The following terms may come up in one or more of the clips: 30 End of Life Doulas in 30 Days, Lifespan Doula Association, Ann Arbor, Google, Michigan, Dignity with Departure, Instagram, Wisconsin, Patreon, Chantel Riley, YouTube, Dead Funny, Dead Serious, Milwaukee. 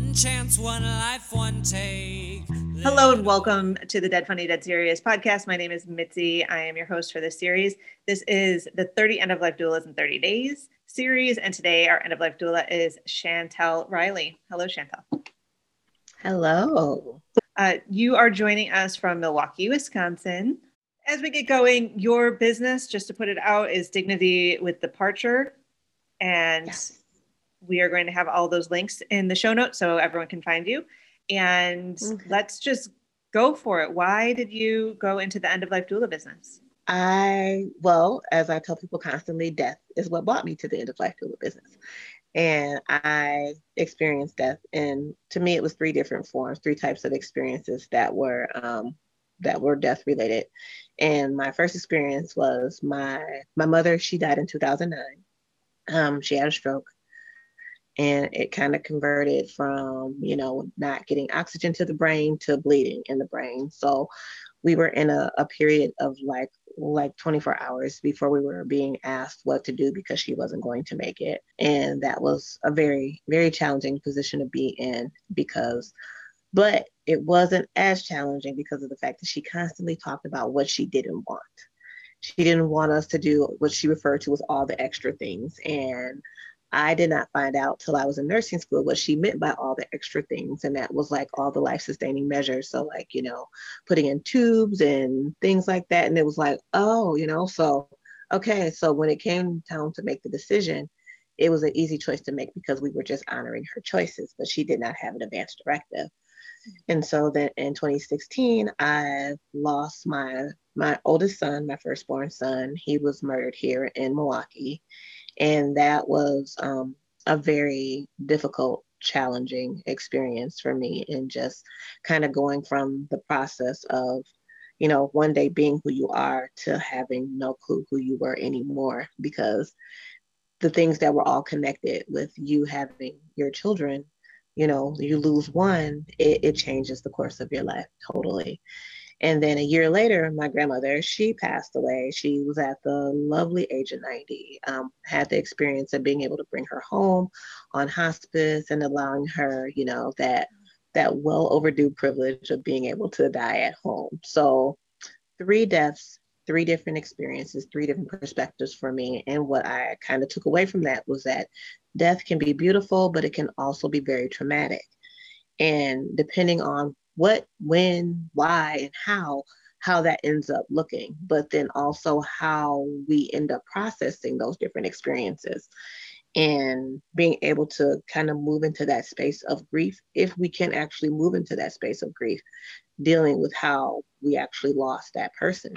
One chance, one life, one take. Hello and welcome to the Dead Funny, Dead Serious podcast. My name is Mitzi. I am your host for this series. This is the 30 End of Life Doulas in 30 Days series. And today our end of life doula is Chantel Riley. Hello, Chantel. Hello. You are joining us from Milwaukee, Wisconsin. As we get going, your business, just to put it out, is Dignity with Departure. And yes. We are going to have all those links in the show notes so everyone can find you. And Let's just go for it. Why did you go into the end of life doula business? Well, as I tell people constantly, death is what brought me to the end of life doula business. And I experienced death. And to me, it was three different forms, three types of experiences that were death related. And my first experience was my mother. She died in 2009. She had a stroke. And it kind of converted from, not getting oxygen to the brain to bleeding in the brain. So we were in a period of like 24 hours before we were being asked what to do because she wasn't going to make it. And that was a very, very challenging position to be in but it wasn't as challenging because of the fact that she constantly talked about what she didn't want. She didn't want us to do what she referred to as all the extra things. And I did not find out till I was in nursing school what she meant by all the extra things. And that was like all the life sustaining measures. So putting in tubes and things like that. And it was like, So when it came time to make the decision, it was an easy choice to make because we were just honoring her choices, but she did not have an advance directive. And so then in 2016, I lost my oldest son, my firstborn son. He was murdered here in Milwaukee. And that was a very difficult, challenging experience for me, and just kind of going from the process of, one day being who you are to having no clue who you were anymore, because the things that were all connected with you having your children, you lose one, it changes the course of your life totally. And then a year later, my grandmother, she passed away. She was at the lovely age of 90, had the experience of being able to bring her home on hospice and allowing her, that well overdue privilege of being able to die at home. So 3 deaths, 3 different experiences, 3 different perspectives for me. And what I kind of took away from that was that death can be beautiful, but it can also be very traumatic. And depending on what, when, why, and how that ends up looking, but then also how we end up processing those different experiences and being able to kind of move into that space of grief, if we can actually move into that space of grief, dealing with how we actually lost that person.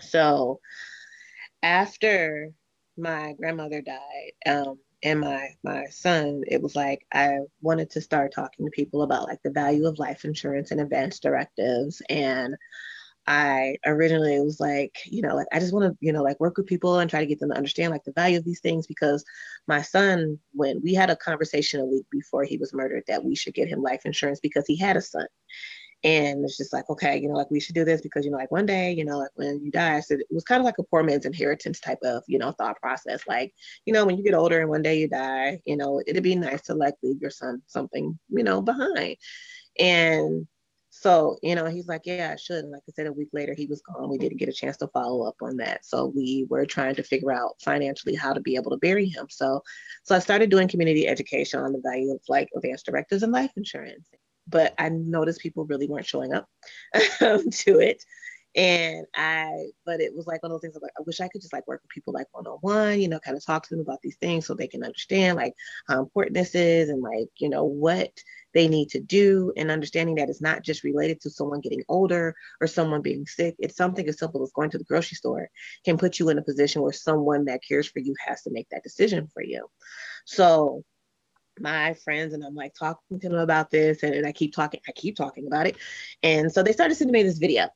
So after my grandmother died, and my son, it was like, I wanted to start talking to people about the value of life insurance and advance directives. And I originally was I just want to, work with people and try to get them to understand the value of these things, because my son, when we had a conversation a week before he was murdered, that we should get him life insurance because he had a son. And it's just we should do this because, one day, when you die. So it was kind of like a poor man's inheritance type of, thought process. When you get older and one day you die, it'd be nice to leave your son something, behind. And so, he's like, yeah, I should. And like I said, a week later, he was gone. We didn't get a chance to follow up on that. So we were trying to figure out financially how to be able to bury him. So I started doing community education on the value of advance directives and life insurance. But I noticed people really weren't showing up to it. But it was one of those things, I wish I could just work with people one-on-one, kind of talk to them about these things so they can understand how important this is and what they need to do, and understanding that it's not just related to someone getting older or someone being sick. It's something as simple as going to the grocery store can put you in a position where someone that cares for you has to make that decision for you. So my friends and I'm talking to them about this, and I keep talking about it. And so they started sending me this video,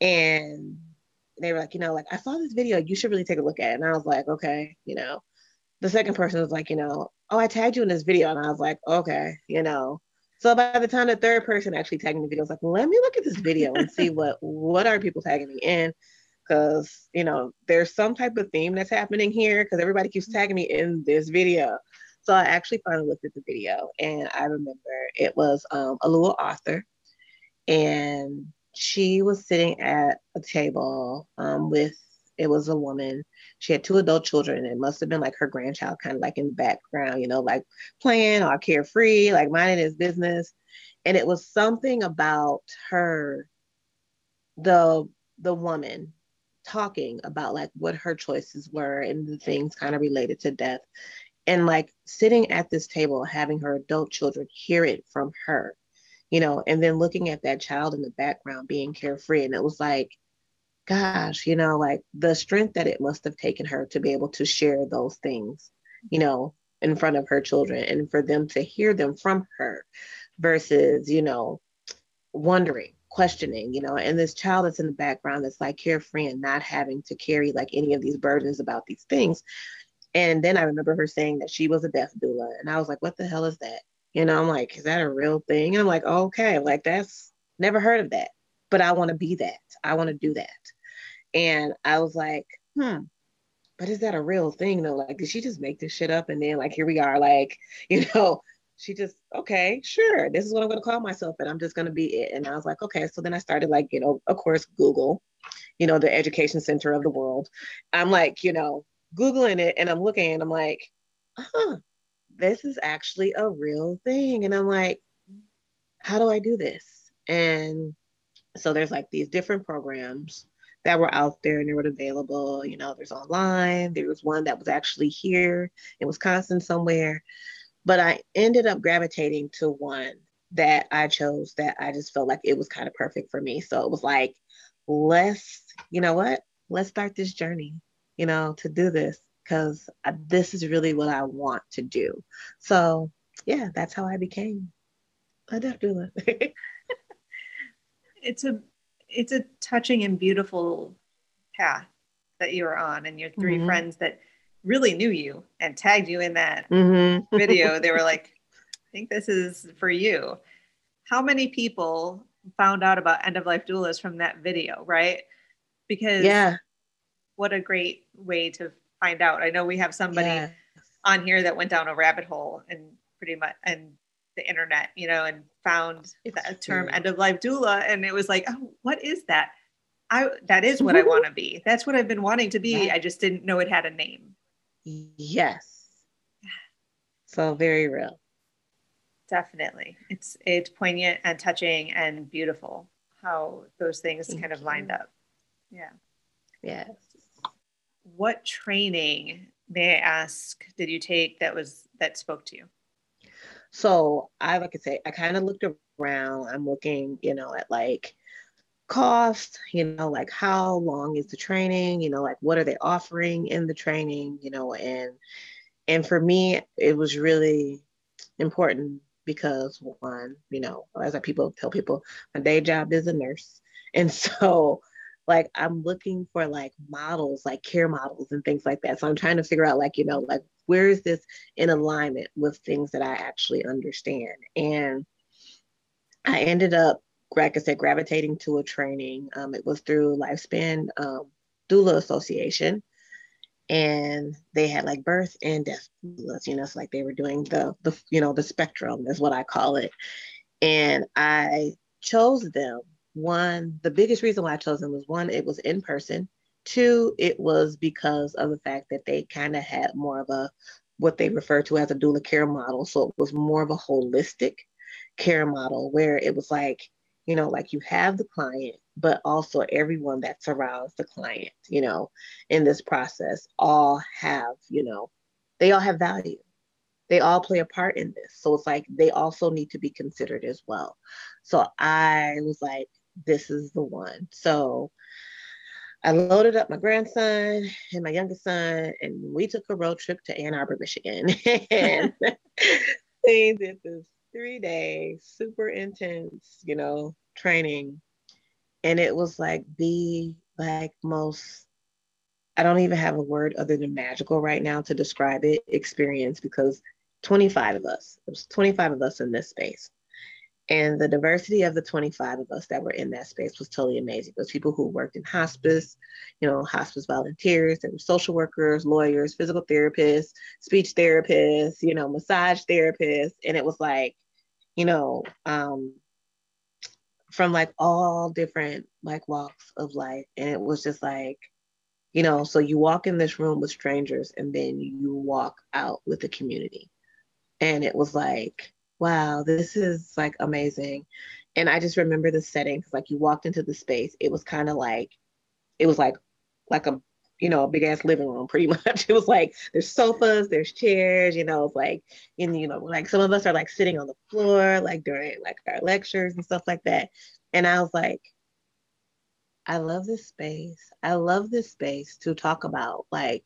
and they were I saw this video, you should really take a look at it. And I was like, okay, the second person was oh, I tagged you in this video. And I was like, okay, So by the time the third person actually tagged me the video, I was let me look at this video and see what are people tagging me in? Cause there's some type of theme that's happening here, cause everybody keeps tagging me in this video. So I actually finally looked at the video, and I remember It was a little author, and she was sitting at a table with, it was a woman. She had two adult children. It must have been like her grandchild, kind of like in the background, you know, like playing or carefree, like minding his business. And it was something about her, the woman talking about like what her choices were and the things kind of related to death. And like sitting at this table, having her adult children hear it from her, you know, and then looking at that child in the background being carefree. And it was like, gosh, you know, like the strength that it must have taken her to be able to share those things, you know, in front of her children and for them to hear them from her versus, you know, wondering, questioning, you know, and this child that's in the background that's like carefree and not having to carry like any of these burdens about these things. And then I remember her saying that she was a death doula, and I was like, what the hell is that? You know, I'm like, is that a real thing? And I'm like, okay, like that's, never heard of that, but I want to be that. I want to do that. And I was like, but is that a real thing though? Like, did she just make this shit up? And then like, here we are, like, you know, she just, okay, sure, this is what I'm going to call myself, and I'm just going to be it. And I was like, okay. So then I started like, you know, of course, Google, you know, the education center of the world. I'm like, you know, Googling it, and I'm looking and I'm like, huh, this is actually a real thing. And I'm like, how do I do this? And so there's like these different programs that were out there and they were available, you know, there's online, there was one that was actually here in Wisconsin somewhere. But I ended up gravitating to one that I chose that I just felt like it was kind of perfect for me. So it was like, let's start this journey, you know, to do this, because this is really what I want to do. So yeah, that's how I became a death doula. It's a touching and beautiful path that you're on, and your three mm-hmm. friends that really knew you and tagged you in that mm-hmm. video. They were like, I think this is for you. How many people found out about end-of-life doulas from that video, right? Because yeah, what a great way to find out. I know we have somebody yeah. on here that went down a rabbit hole and pretty much, and the internet, you know, and found the term end-of-life doula. And it was like, oh, what is that? That is what I want to be. That's what I've been wanting to be. Yeah. I just didn't know it had a name. Yes. So very real. Definitely. It's poignant and touching and beautiful how those things Thank kind of lined you. Up. Yeah. Yes. What training, may I ask, did you take that spoke to you? So I kind of looked around. I'm looking, you know, at like cost, you know, like how long is the training, you know, like what are they offering in the training, you know, and for me, it was really important because one, you know, as I tell people, my day job is a nurse. And so like, I'm looking for like models, like care models and things like that. So I'm trying to figure out like, you know, like where is this in alignment with things that I actually understand? And I ended up, like I said, gravitating to a training. It was through Lifespan Doula Association, and they had like birth and death doulas, you know, so like they were doing the you know, the spectrum is what I call it. And I chose them. One, the biggest reason why I chose them was one, it was in person. Two, it was because of the fact that they kind of had more of a, what they refer to as a doula care model. So it was more of a holistic care model where it was like, you know, like you have the client, but also everyone that surrounds the client, you know, in this process all have, you know, they all have value. They all play a part in this. So it's like, they also need to be considered as well. So I was like, this is the one. So I loaded up my grandson and my youngest son, and we took a road trip to Ann Arbor, Michigan. And they did this 3-day, super intense, you know, training. And it was like the like most, I don't even have a word other than magical right now to describe it, experience, because 25 of us, it was 25 of us in this space. And the diversity of the 25 of us that were in that space was totally amazing. It was people who worked in hospice, you know, hospice volunteers, there were social workers, lawyers, physical therapists, speech therapists, you know, massage therapists. And it was like, you know, from like all different like walks of life. And it was just like, you know, so you walk in this room with strangers and then you walk out with the community. And it was like, wow, this is like amazing. And I just remember the setting, because like you walked into the space, it was kind of like, it was like a, you know, a big ass living room, pretty much. It was like, there's sofas, there's chairs, you know, it's like, and you know, like some of us are like sitting on the floor, like during like our lectures and stuff like that. And I was like, I love this space. I love this space to talk about like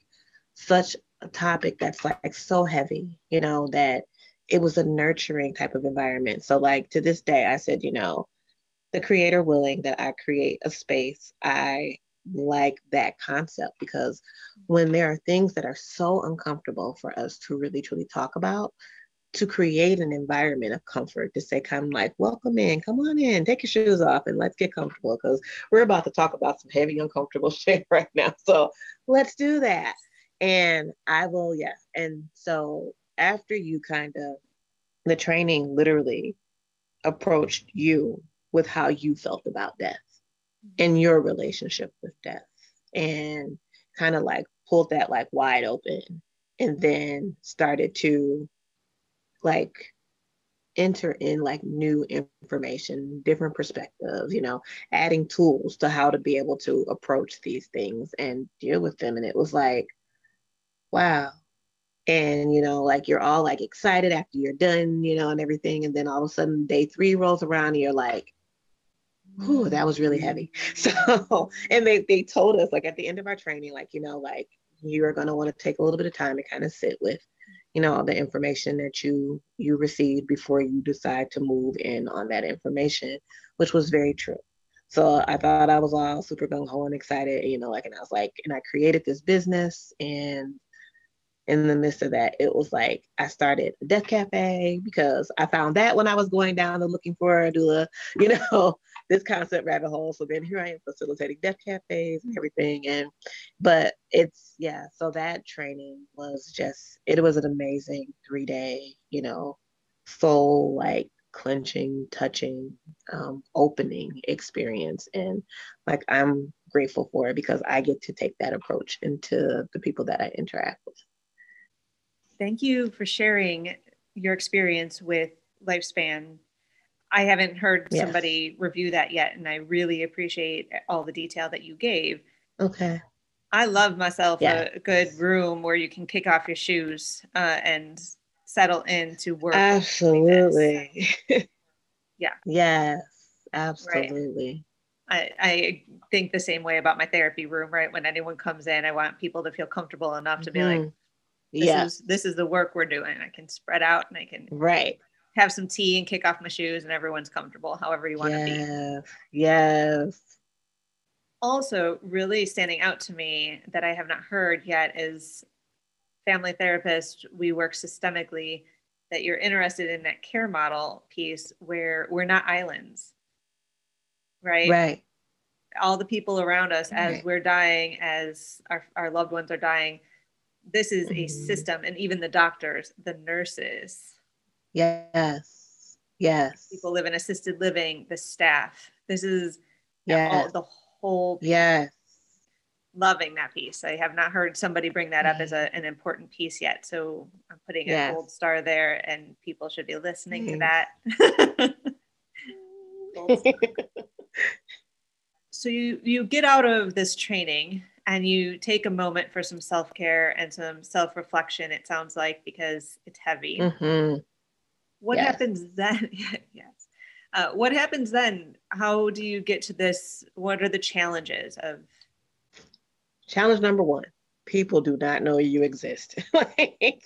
such a topic that's like so heavy, you know, that it was a nurturing type of environment. So like to this day, I said, you know, the creator willing that I create a space, I like that concept, because when there are things that are so uncomfortable for us to really truly talk about, to create an environment of comfort, to say kind of like, welcome in, come on in, take your shoes off and let's get comfortable, because we're about to talk about some heavy, uncomfortable shit right now. So let's do that. And I will, yeah. And so after you kind of, the training literally approached you with how you felt about death and your relationship with death, and kind of like pulled that like wide open, and then started to like enter in like new information, different perspectives, you know, adding tools to how to be able to approach these things and deal with them. And it was like, wow. And, you know, like you're all like excited after you're done, you know, and everything. And then all of a sudden day 3 rolls around and you're like, ooh, that was really heavy. So, and they told us like at the end of our training, like, you know, like you are going to want to take a little bit of time and kind of sit with, you know, the information that you received before you decide to move in on that information, which was very true. So I thought I was all super gung-ho and excited, you know, like, and I was like, and I created this business, and in the midst of that, it was like, I started a death cafe because I found that when I was going down and looking for a doula, you know, this concept rabbit hole. So then here I am facilitating death cafes and everything. And, but it's, yeah, so that training was just, it was an amazing 3-day, you know, soul, like clenching, touching, opening experience. And like, I'm grateful for it because I get to take that approach into the people that I interact with. Thank you for sharing your experience with Lifespan. I haven't heard somebody review that yet, and I really appreciate all the detail that you gave. Okay. I love myself a good room where you can kick off your shoes and settle in to work. Absolutely. Yeah. Yes, absolutely. Right. I think the same way about my therapy room, right? When anyone comes in, I want people to feel comfortable enough to be like, This is the work we're doing. I can spread out and I can have some tea and kick off my shoes and everyone's comfortable, however you want to be. Yes. Also, really standing out to me that I have not heard yet is family therapist. We work systemically, that you're interested in that care model piece where we're not islands, right? Right. All the people around us as we're dying, as our loved ones are dying, this is a system, and even the doctors, the nurses. Yes. Yes. People live in assisted living, the staff. This is the whole piece. Yes. Loving that piece. I have not heard somebody bring that up as an important piece yet. So I'm putting a gold star there, and people should be listening to that. Gold star. So you get out of this training and you take a moment for some self-care and some self-reflection, it sounds like, because it's heavy. Mm-hmm. What happens then? Yes. What happens then? How do you get to this? What are the challenges of? Challenge number one, people do not know you exist. Like,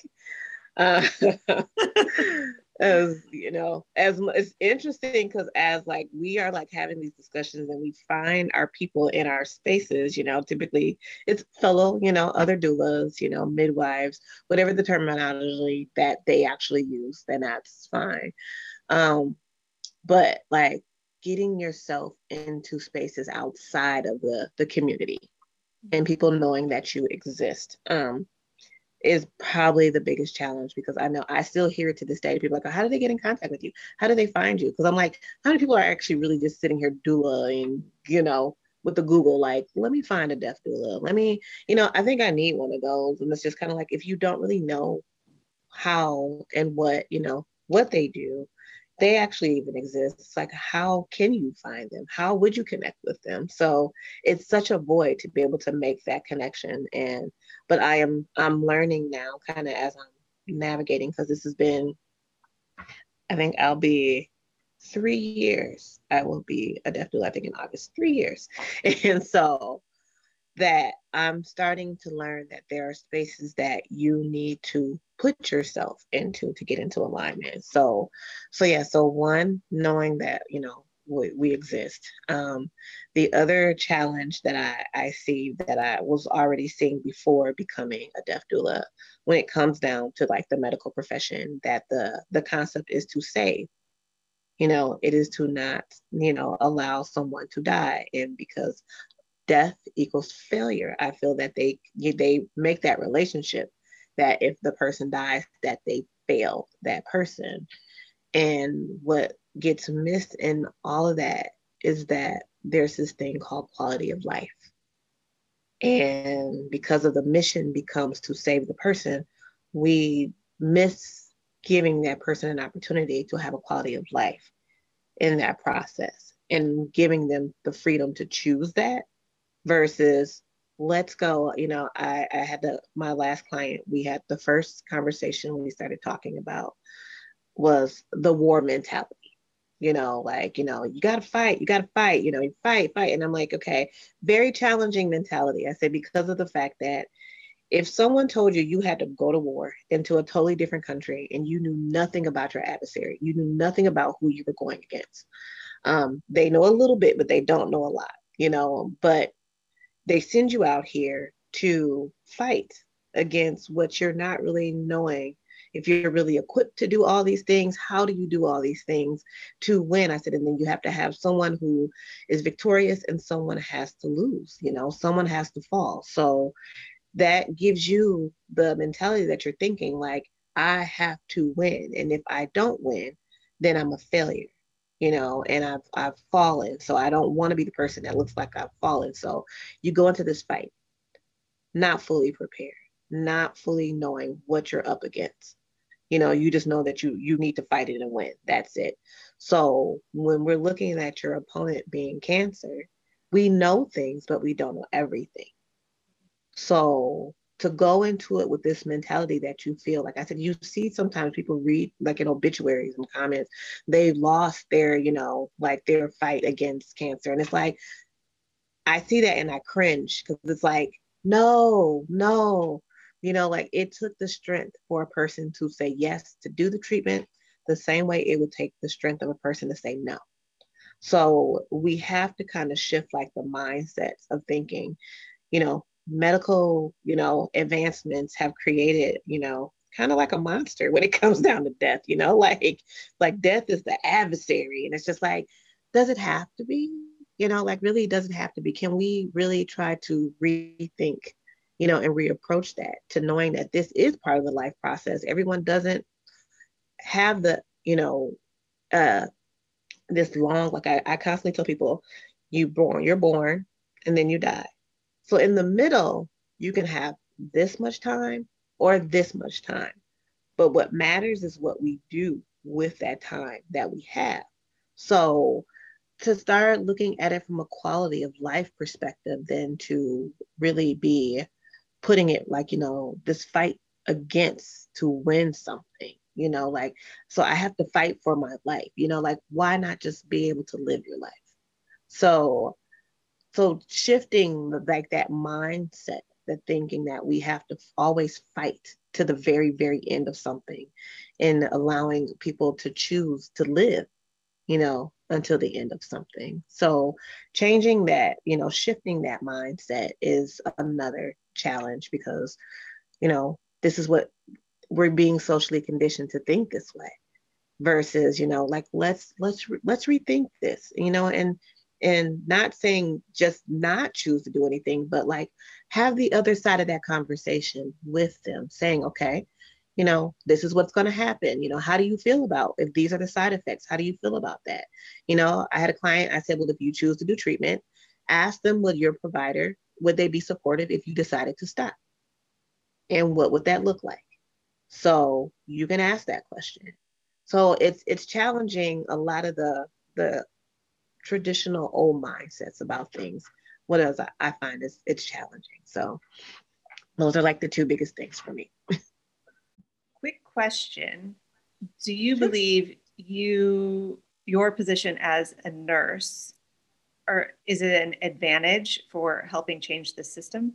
as you know, as it's interesting because as like we are like having these discussions and we find our people in our spaces, you know, typically it's fellow, you know, other doulas, you know, midwives, whatever the terminology that they actually use, then that's fine. But like getting yourself into spaces outside of the community and people knowing that you exist is probably the biggest challenge, because I know I still hear to this day, people like, oh, how do they get in contact with you? How do they find you? Because I'm like, how many people are actually really just sitting here doula-ing, you know, with the Google, like, let me find a deaf doula. Let me, you know, I think I need one of those. And it's just kind of like, if you don't really know how and what, you know, what they do, they actually even exist. It's like, how can you find them? How would you connect with them? So it's such a void to be able to make that connection. And, but I'm learning now kind of as I'm navigating, because this has been, I think I'll be 3 years. I will be a deaf doula, I think in August, 3 years. And so that I'm starting to learn that there are spaces that you need to put yourself into to get into alignment. So yeah, so one, knowing that, you know, we exist. The other challenge that I see that I was already seeing before becoming a deaf doula, when it comes down to like the medical profession, that the concept is to save. You know, it is to not, you know, allow someone to die. And because death equals failure, I feel that they make that relationship that if the person dies, that they failed that person. And what gets missed in all of that is that there's this thing called quality of life. And because of the mission becomes to save the person, we miss giving that person an opportunity to have a quality of life in that process and giving them the freedom to choose that versus let's go. You know, I had my last client, we had the first conversation we started talking about was the war mentality, you know, like, you know, you got to fight, you know, you fight. And I'm like, okay, very challenging mentality. I said, because of the fact that if someone told you you had to go to war into a totally different country and you knew nothing about your adversary, you knew nothing about who you were going against. They know a little bit, but they don't know a lot, you know, but they send you out here to fight against what you're not really knowing. If you're really equipped to do all these things, how do you do all these things to win? I said, and then you have to have someone who is victorious and someone has to lose, you know, someone has to fall. So that gives you the mentality that you're thinking like, I have to win. And if I don't win, then I'm a failure, you know, and I've fallen. So I don't want to be the person that looks like I've fallen. So you go into this fight, not fully prepared, not fully knowing what you're up against. You know, you just know that you need to fight it and win. That's it. So when we're looking at your opponent being cancer, we know things, but we don't know everything. So to go into it with this mentality that you feel, like I said, you see sometimes people read like in obituaries and comments, they lost their, you know, like their fight against cancer. And it's like, I see that and I cringe because it's like, no, you know, like it took the strength for a person to say yes, to do the treatment the same way it would take the strength of a person to say no. So we have to kind of shift like the mindsets of thinking, you know, medical, you know, advancements have created, you know, kind of like a monster when it comes down to death, you know, like death is the adversary. And it's just like, does it have to be, you know, like really does it have to be? Can we really try to rethink, you know, and reapproach that to knowing that this is part of the life process. Everyone doesn't have the, you know, this long, like I constantly tell people, you're born and then you die. So in the middle, you can have this much time or this much time. But what matters is what we do with that time that we have. So to start looking at it from a quality of life perspective, then to really be putting it like, you know, this fight against to win something, you know, like, so I have to fight for my life, you know, like, why not just be able to live your life? So shifting like that mindset, the thinking that we have to always fight to the very, very end of something and allowing people to choose to live, you know, until the end of something. So changing that, you know, shifting that mindset is another challenge because, you know, this is what we're being socially conditioned to think this way versus, you know, like, let's rethink this, you know, and And not saying just not choose to do anything, but like have the other side of that conversation with them, saying, okay, you know, this is what's going to happen. You know, how do you feel about if these are the side effects? How do you feel about that? You know, I had a client, I said, well, if you choose to do treatment, ask them, would your provider, would they be supportive if you decided to stop? And what would that look like? So you can ask that question. So it's challenging a lot of the traditional old mindsets about things. What else I find is it's challenging. So those are like the two biggest things for me. Quick question. Do you believe your position as a nurse, or is it an advantage for helping change the system?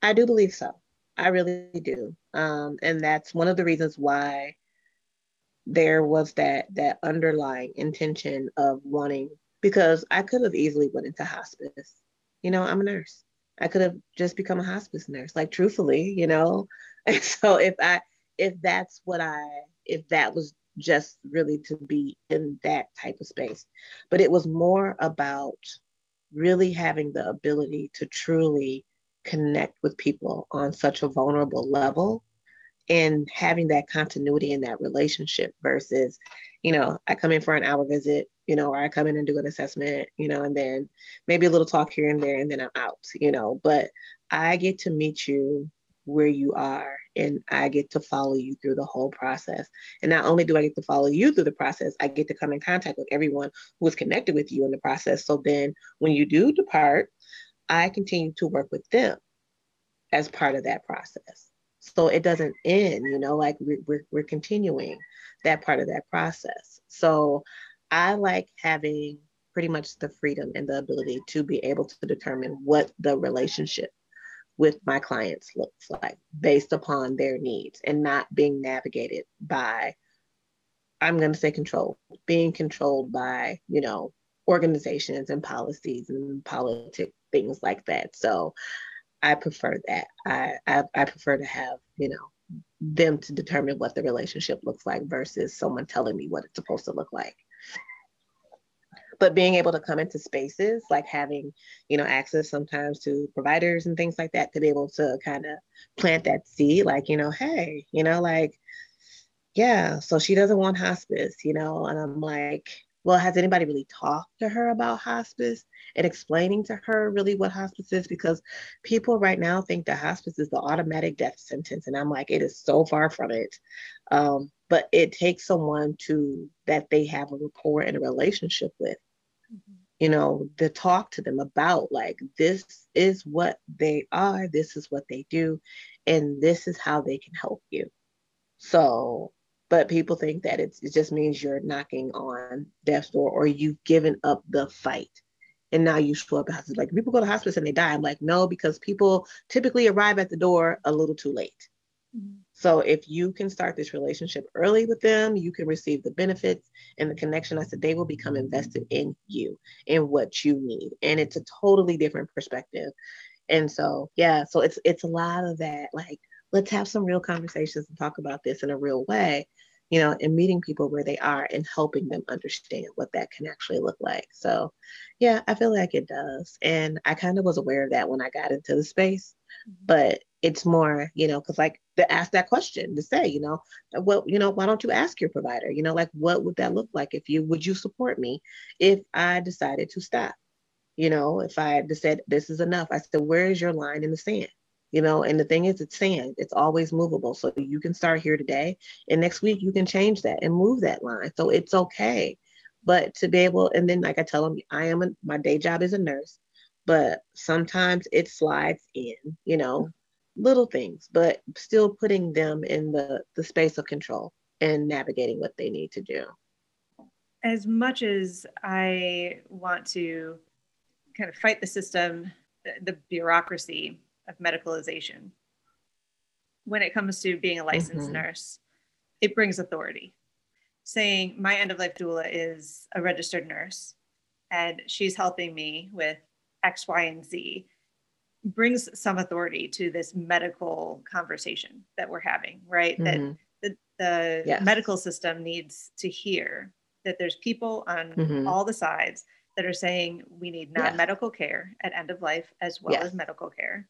I do believe so. I really do. And that's one of the reasons why there was that underlying intention of wanting, because I could have easily went into hospice. You know, I'm a nurse. I could have just become a hospice nurse, like truthfully, you know? And so if that was just really to be in that type of space, but it was more about really having the ability to truly connect with people on such a vulnerable level and having that continuity in that relationship versus, you know, I come in for an hour visit, you know, or I come in and do an assessment, you know, and then maybe a little talk here and there, and then I'm out, you know, but I get to meet you where you are, and I get to follow you through the whole process. And not only do I get to follow you through the process, I get to come in contact with everyone who is connected with you in the process. So then when you do depart, I continue to work with them as part of that process. So it doesn't end, you know, like we're continuing that part of that process. So I like having pretty much the freedom and the ability to be able to determine what the relationship with my clients looks like based upon their needs, and not being navigated by, I'm going to say control, being controlled by, you know, organizations and policies and politics, things like that. So I prefer that. I prefer to have, you know, them to determine what the relationship looks like versus someone telling me what it's supposed to look like. But being able to come into spaces, like having, you know, access sometimes to providers and things like that, to be able to kind of plant that seed, like, you know, hey, you know, like, yeah, so she doesn't want hospice, you know, and I'm like, well, has anybody really talked to her about hospice and explaining to her really what hospice is? Because people right now think that hospice is the automatic death sentence. And I'm like, it is so far from it. But it takes someone that they have a rapport and a relationship with, mm-hmm. you know, to talk to them about, like, this is what they are, this is what they do, and this is how they can help you. So, but people think that it just means you're knocking on death's door or you've given up the fight. And now you show up at hospice. Like, people go to hospice and they die. I'm like, no, because people typically arrive at the door a little too late. Mm-hmm. So if you can start this relationship early with them, you can receive the benefits and the connection. I said, they will become invested in you and what you need. And it's a totally different perspective. And so, yeah, so it's a lot of that, like, let's have some real conversations and talk about this in a real way, you know, and meeting people where they are and helping them understand what that can actually look like. So yeah, I feel like it does. And I kind of was aware of that when I got into the space, but it's more, you know, cause like to ask that question, to say, you know, well, you know, why don't you ask your provider, you know, like, what would that look like? Would you support me if I decided to stop? You know, if I just said, this is enough, I said, where is your line in the sand? You know, and the thing is, it's sand. It's always movable. So you can start here today, and next week you can change that and move that line. So it's okay. But to be able, and then like I tell them, my day job is a nurse, but sometimes it slides in, you know, little things, but still putting them in the space of control and navigating what they need to do. As much as I want to kind of fight the system, the bureaucracy of medicalization, when it comes to being a licensed mm-hmm. nurse, it brings authority. Saying my end-of-life doula is a registered nurse and she's helping me with X, Y, and Z brings some authority to this medical conversation that we're having, right? Mm-hmm. That the medical system needs to hear that there's people on mm-hmm. all the sides, that are saying we need non-medical care at end of life as well as medical care.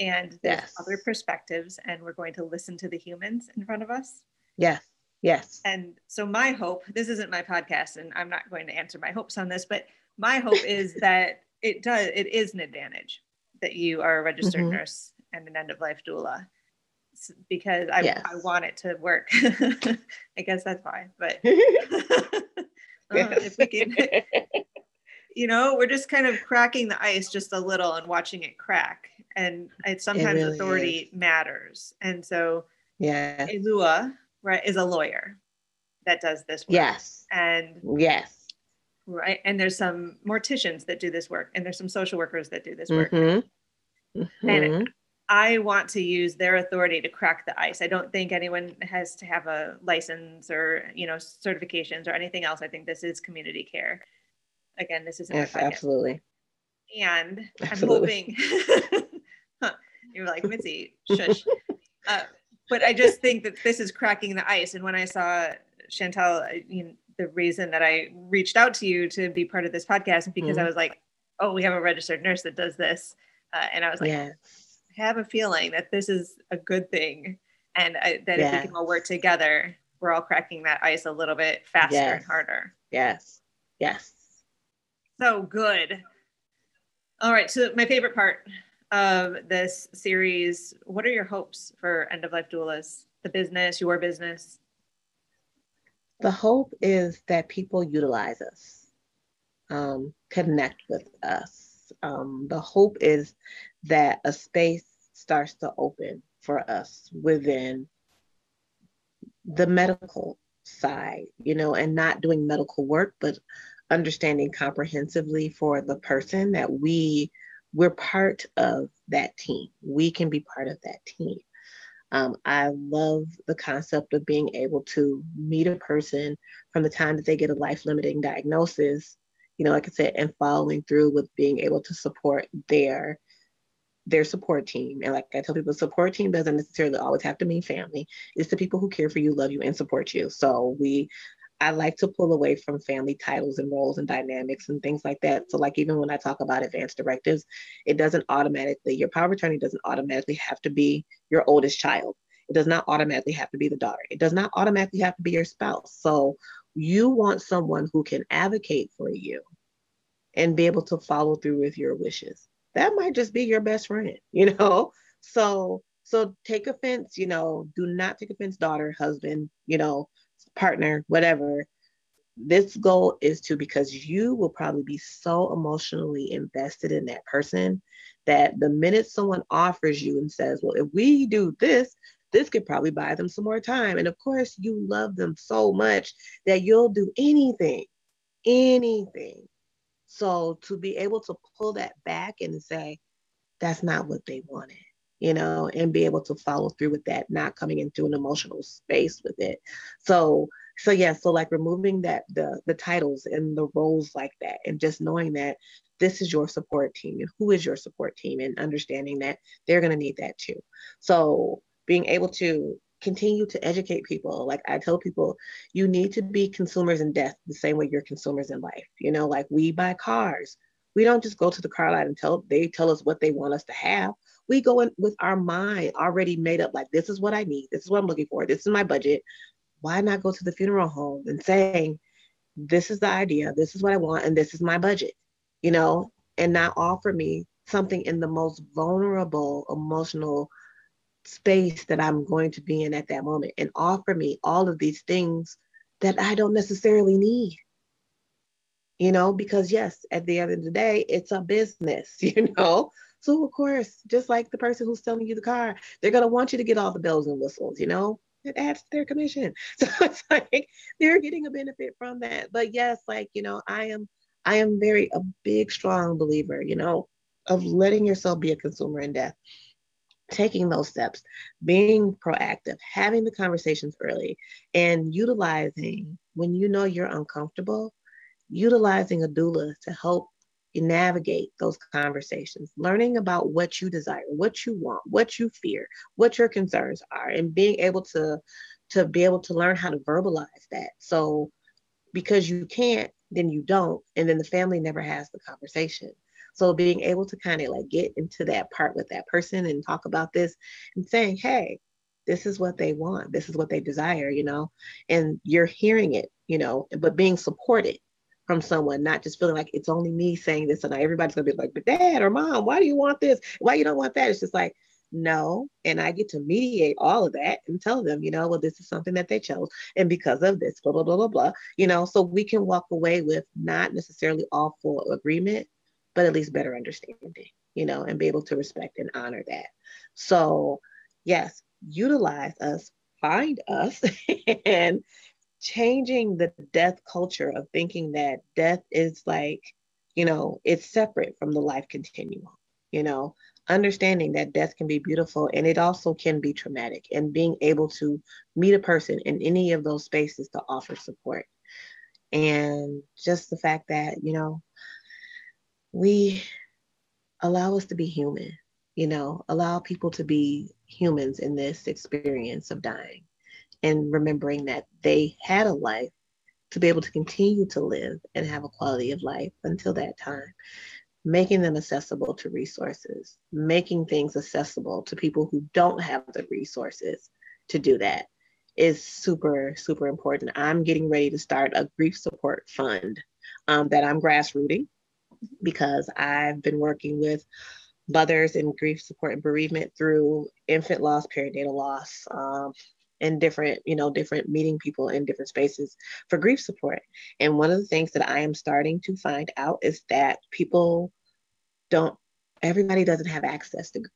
And there's other perspectives, and we're going to listen to the humans in front of us. Yes. Yes. And so my hope, this isn't my podcast and I'm not going to answer my hopes on this, but my hope is that it is an advantage that you are a registered nurse and an end of life doula, because I want it to work. I guess that's why, but if we can, you know, we're just kind of cracking the ice just a little and watching it crack. And it's sometimes really authority matters. And so Elua, right, is a lawyer that does this work. Yes. And right. And there's some morticians that do this work, and there's some social workers that do this work. Mm-hmm. And I want to use their authority to crack the ice. I don't think anyone has to have a license or, you know, certifications or anything else. I think this is community care. Again, this is absolutely. And absolutely. I'm hoping you're like, Mitzi, shush. But I just think that this is cracking the ice. And when I saw Chantel, you know, the reason that I reached out to you to be part of this podcast, because I was like, oh, we have a registered nurse that does this. And I was like, I have a feeling that this is a good thing. And that if we can all work together, we're all cracking that ice a little bit faster and harder. Yes. Yes. So good. All right. So my favorite part of this series, what are your hopes for end-of-life doulas, the business, your business? The hope is that people utilize us, connect with us. The hope is that a space starts to open for us within the medical side, you know, and not doing medical work, but understanding comprehensively for the person that we're part of that team. We can be part of that team. I love the concept of being able to meet a person from the time that they get a life-limiting diagnosis, you know, like I said, and following through with being able to support their support team. And like I tell people, support team doesn't necessarily always have to mean family. It's the people who care for you, love you, and support you. So I like to pull away from family titles and roles and dynamics and things like that. So like, even when I talk about advanced directives, your power of attorney doesn't automatically have to be your oldest child. It does not automatically have to be the daughter. It does not automatically have to be your spouse. So you want someone who can advocate for you and be able to follow through with your wishes. That might just be your best friend, you know? So take offense, you know, do not take offense, daughter, husband, you know, partner, whatever. This goal is to, because you will probably be so emotionally invested in that person that the minute someone offers you and says, well, if we do this, this could probably buy them some more time. And of course, you love them so much that you'll do anything. So to be able to pull that back and say, that's not what they wanted, you know, and be able to follow through with that, not coming into an emotional space with it. So like removing that, the titles and the roles like that, and just knowing that this is your support team and who is your support team, and understanding that they're going to need that too. So being able to continue to educate people. Like I tell people, you need to be consumers in death the same way you're consumers in life. You know, like we buy cars. We don't just go to the car lot and they tell us what they want us to have. We go in with our mind already made up, like, this is what I need. This is what I'm looking for. This is my budget. Why not go to the funeral home and saying, this is the idea. This is what I want. And this is my budget, you know, and not offer me something in the most vulnerable emotional space that I'm going to be in at that moment, and offer me all of these things that I don't necessarily need. You know, because yes, at the end of the day, it's a business, you know? So of course, just like the person who's selling you the car, they're going to want you to get all the bells and whistles, you know, it adds to their commission. So it's like, they're getting a benefit from that. But yes, like, you know, I am very, a big, strong believer, you know, of letting yourself be a consumer in death, taking those steps, being proactive, having the conversations early, and utilizing when you know you're uncomfortable, utilizing a doula to help you navigate those conversations, learning about what you desire, what you want, what you fear, what your concerns are, and being able to learn how to verbalize that. So because you can't, then you don't. And then the family never has the conversation. So being able to kind of like get into that part with that person and talk about this and saying, hey, this is what they want. This is what they desire, you know, and you're hearing it, you know, but being supported from someone, not just feeling like it's only me saying this and everybody's going to be like, but dad or mom, why do you want this? Why you don't want that? It's just like, no. And I get to mediate all of that and tell them, you know, well, this is something that they chose. And because of this, blah, blah, blah, blah, blah, you know, so we can walk away with not necessarily all full agreement, but at least better understanding, you know, and be able to respect and honor that. So yes, utilize us, find us, and changing the death culture of thinking that death is like, you know, it's separate from the life continuum, you know, understanding that death can be beautiful and it also can be traumatic, and being able to meet a person in any of those spaces to offer support. And just the fact that, you know, we allow us to be human, you know, allow people to be humans in this experience of dying, and remembering that they had a life to be able to continue to live and have a quality of life until that time, making them accessible to resources, making things accessible to people who don't have the resources to do that is super, super important. I'm getting ready to start a grief support fund that I'm grassrooting, because I've been working with mothers in grief support and bereavement through infant loss, perinatal loss, and different, you know, different meeting people in different spaces for grief support. And one of the things that I am starting to find out is that everybody doesn't have access to grief.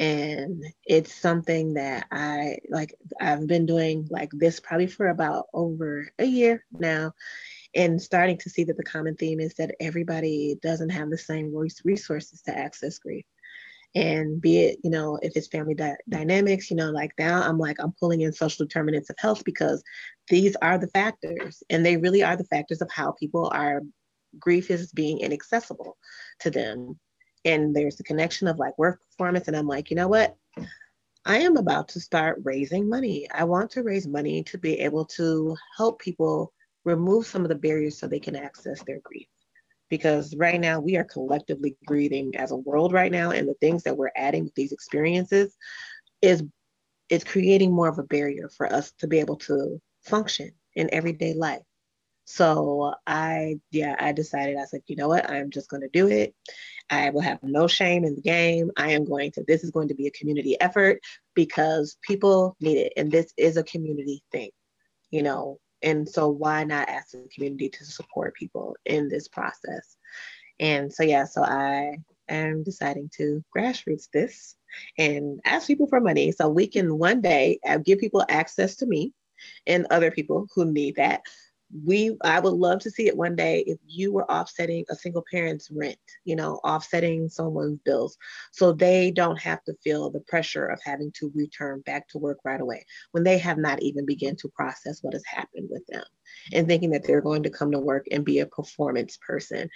And it's something that I've been doing like this probably for about over a year now, and starting to see that the common theme is that everybody doesn't have the same resources to access grief. And be it, you know, if it's family dynamics, you know, like now I'm pulling in social determinants of health, because these are the factors, and they really are the factors of how grief is being inaccessible to them. And there's the connection of like work performance. And I'm like, you know what? I am about to start raising money. I want to raise money to be able to help people remove some of the barriers so they can access their grief. Because right now we are collectively grieving as a world right now. And the things that we're adding with these experiences is creating more of a barrier for us to be able to function in everyday life. So I decided, I said, you know what, I'm just going to do it. I will have no shame in the game. This is going to be a community effort, because people need it. And this is a community thing, you know. And so why not ask the community to support people in this process? And so, yeah, so I am deciding to grassroots this and ask people for money so we can one day give people access to me and other people who need that. I would love to see it one day if you were offsetting a single parent's rent, you know, offsetting someone's bills, so they don't have to feel the pressure of having to return back to work right away when they have not even begun to process what has happened with them, and thinking that they're going to come to work and be a performance person.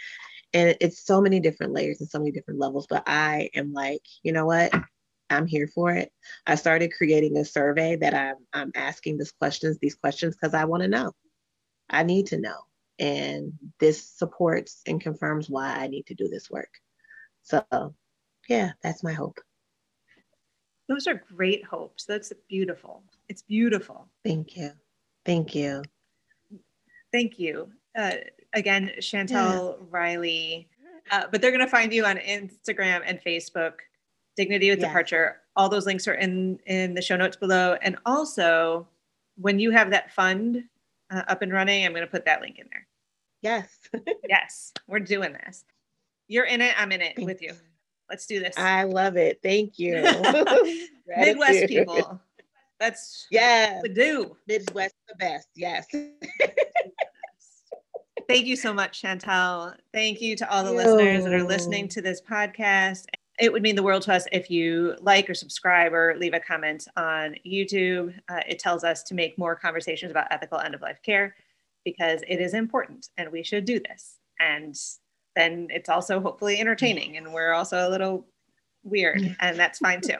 And it's so many different layers and so many different levels, but I am like, you know what? I'm here for it. I started creating a survey that I'm asking these questions, because I want to know. I need to know. And this supports and confirms why I need to do this work. So yeah, that's my hope. Those are great hopes. That's beautiful. It's beautiful. Thank you. Thank you. Thank you. Again, Chantel Riley, but they're going to find you on Instagram and Facebook, Dignity with Departure. All those links are in the show notes below. And also when you have that fund up and running, I'm going to put that link in there. Yes. Yes. We're doing this. You're in it. I'm in it with you. Let's do this. I love it. Thank you. Midwest people. That's what we do. Midwest the best. Yes. Thank you so much, Chantel. Thank you to all the listeners that are listening to this podcast. It would mean the world to us if you like or subscribe or leave a comment on YouTube. It tells us to make more conversations about ethical end-of-life care, because it is important and we should do this. And then it's also hopefully entertaining, and we're also a little weird, and that's fine too.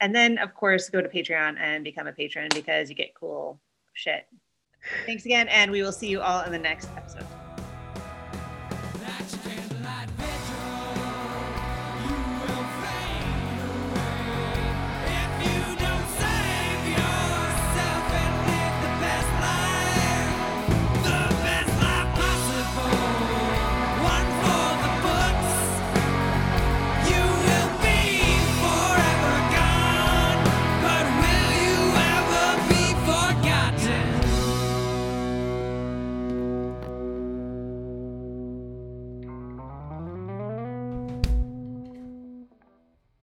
And then of course, go to Patreon and become a patron, because you get cool shit Thanks again, and we will see you all in the next episode.